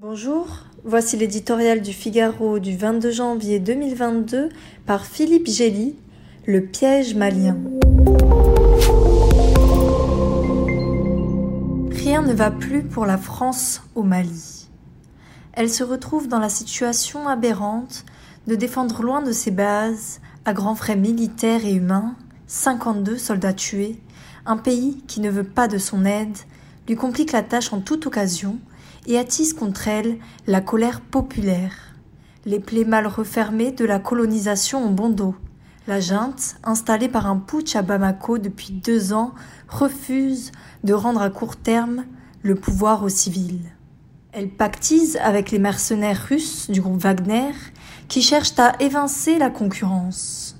Bonjour, voici l'éditorial du Figaro du 22 janvier 2022 par Philippe Gélie, Le piège malien. Rien ne va plus pour la France au Mali. Elle se retrouve dans la situation aberrante de défendre loin de ses bases, à grands frais militaires et humains, 52 soldats tués, un pays qui ne veut pas de son aide, lui complique la tâche en toute occasion et attise contre elle la colère populaire. Les plaies mal refermées de la colonisation ont bon dos. La junte, installée par un putsch à Bamako depuis 2 ans, refuse de rendre à court terme le pouvoir aux civils. Elle pactise avec les mercenaires russes du groupe Wagner qui cherchent à évincer la concurrence.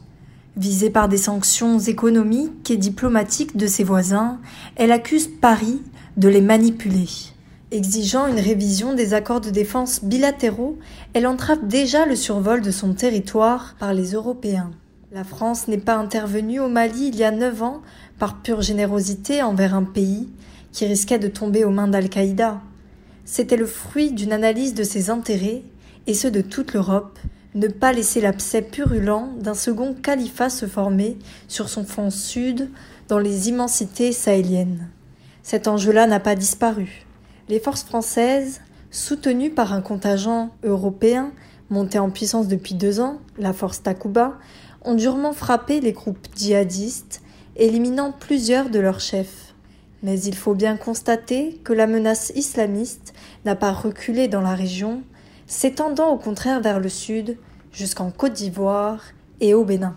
Visée par des sanctions économiques et diplomatiques de ses voisins, elle accuse Paris de les manipuler. Exigeant une révision des accords de défense bilatéraux, elle entrave déjà le survol de son territoire par les Européens. La France n'est pas intervenue au Mali il y a 9 ans par pure générosité envers un pays qui risquait de tomber aux mains d'Al-Qaïda. C'était le fruit d'une analyse de ses intérêts, et ceux de toute l'Europe, ne pas laisser l'abcès purulent d'un second califat se former sur son flanc sud dans les immensités sahéliennes. Cet enjeu-là n'a pas disparu. Les forces françaises, soutenues par un contingent européen monté en puissance depuis 2 ans, la force Takuba, ont durement frappé les groupes djihadistes, éliminant plusieurs de leurs chefs. Mais il faut bien constater que la menace islamiste n'a pas reculé dans la région, s'étendant au contraire vers le sud, jusqu'en Côte d'Ivoire et au Bénin.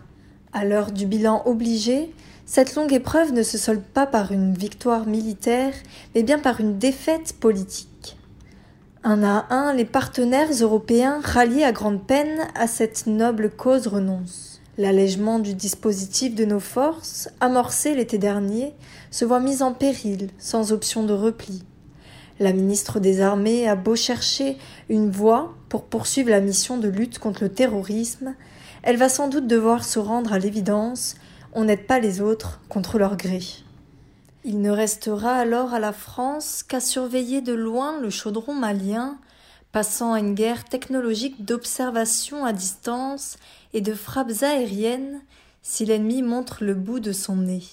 À l'heure du bilan obligé, cette longue épreuve ne se solde pas par une victoire militaire, mais bien par une défaite politique. Un à un, les partenaires européens ralliés à grande peine à cette noble cause renoncent. L'allègement du dispositif de nos forces, amorcé l'été dernier, se voit mis en péril, sans option de repli. La ministre des Armées a beau chercher une voie pour poursuivre la mission de lutte contre le terrorisme, elle va sans doute devoir se rendre à l'évidence. On n'aide pas les autres contre leur gré. Il ne restera alors à la France qu'à surveiller de loin le chaudron malien, passant à une guerre technologique d'observation à distance et de frappes aériennes si l'ennemi montre le bout de son nez.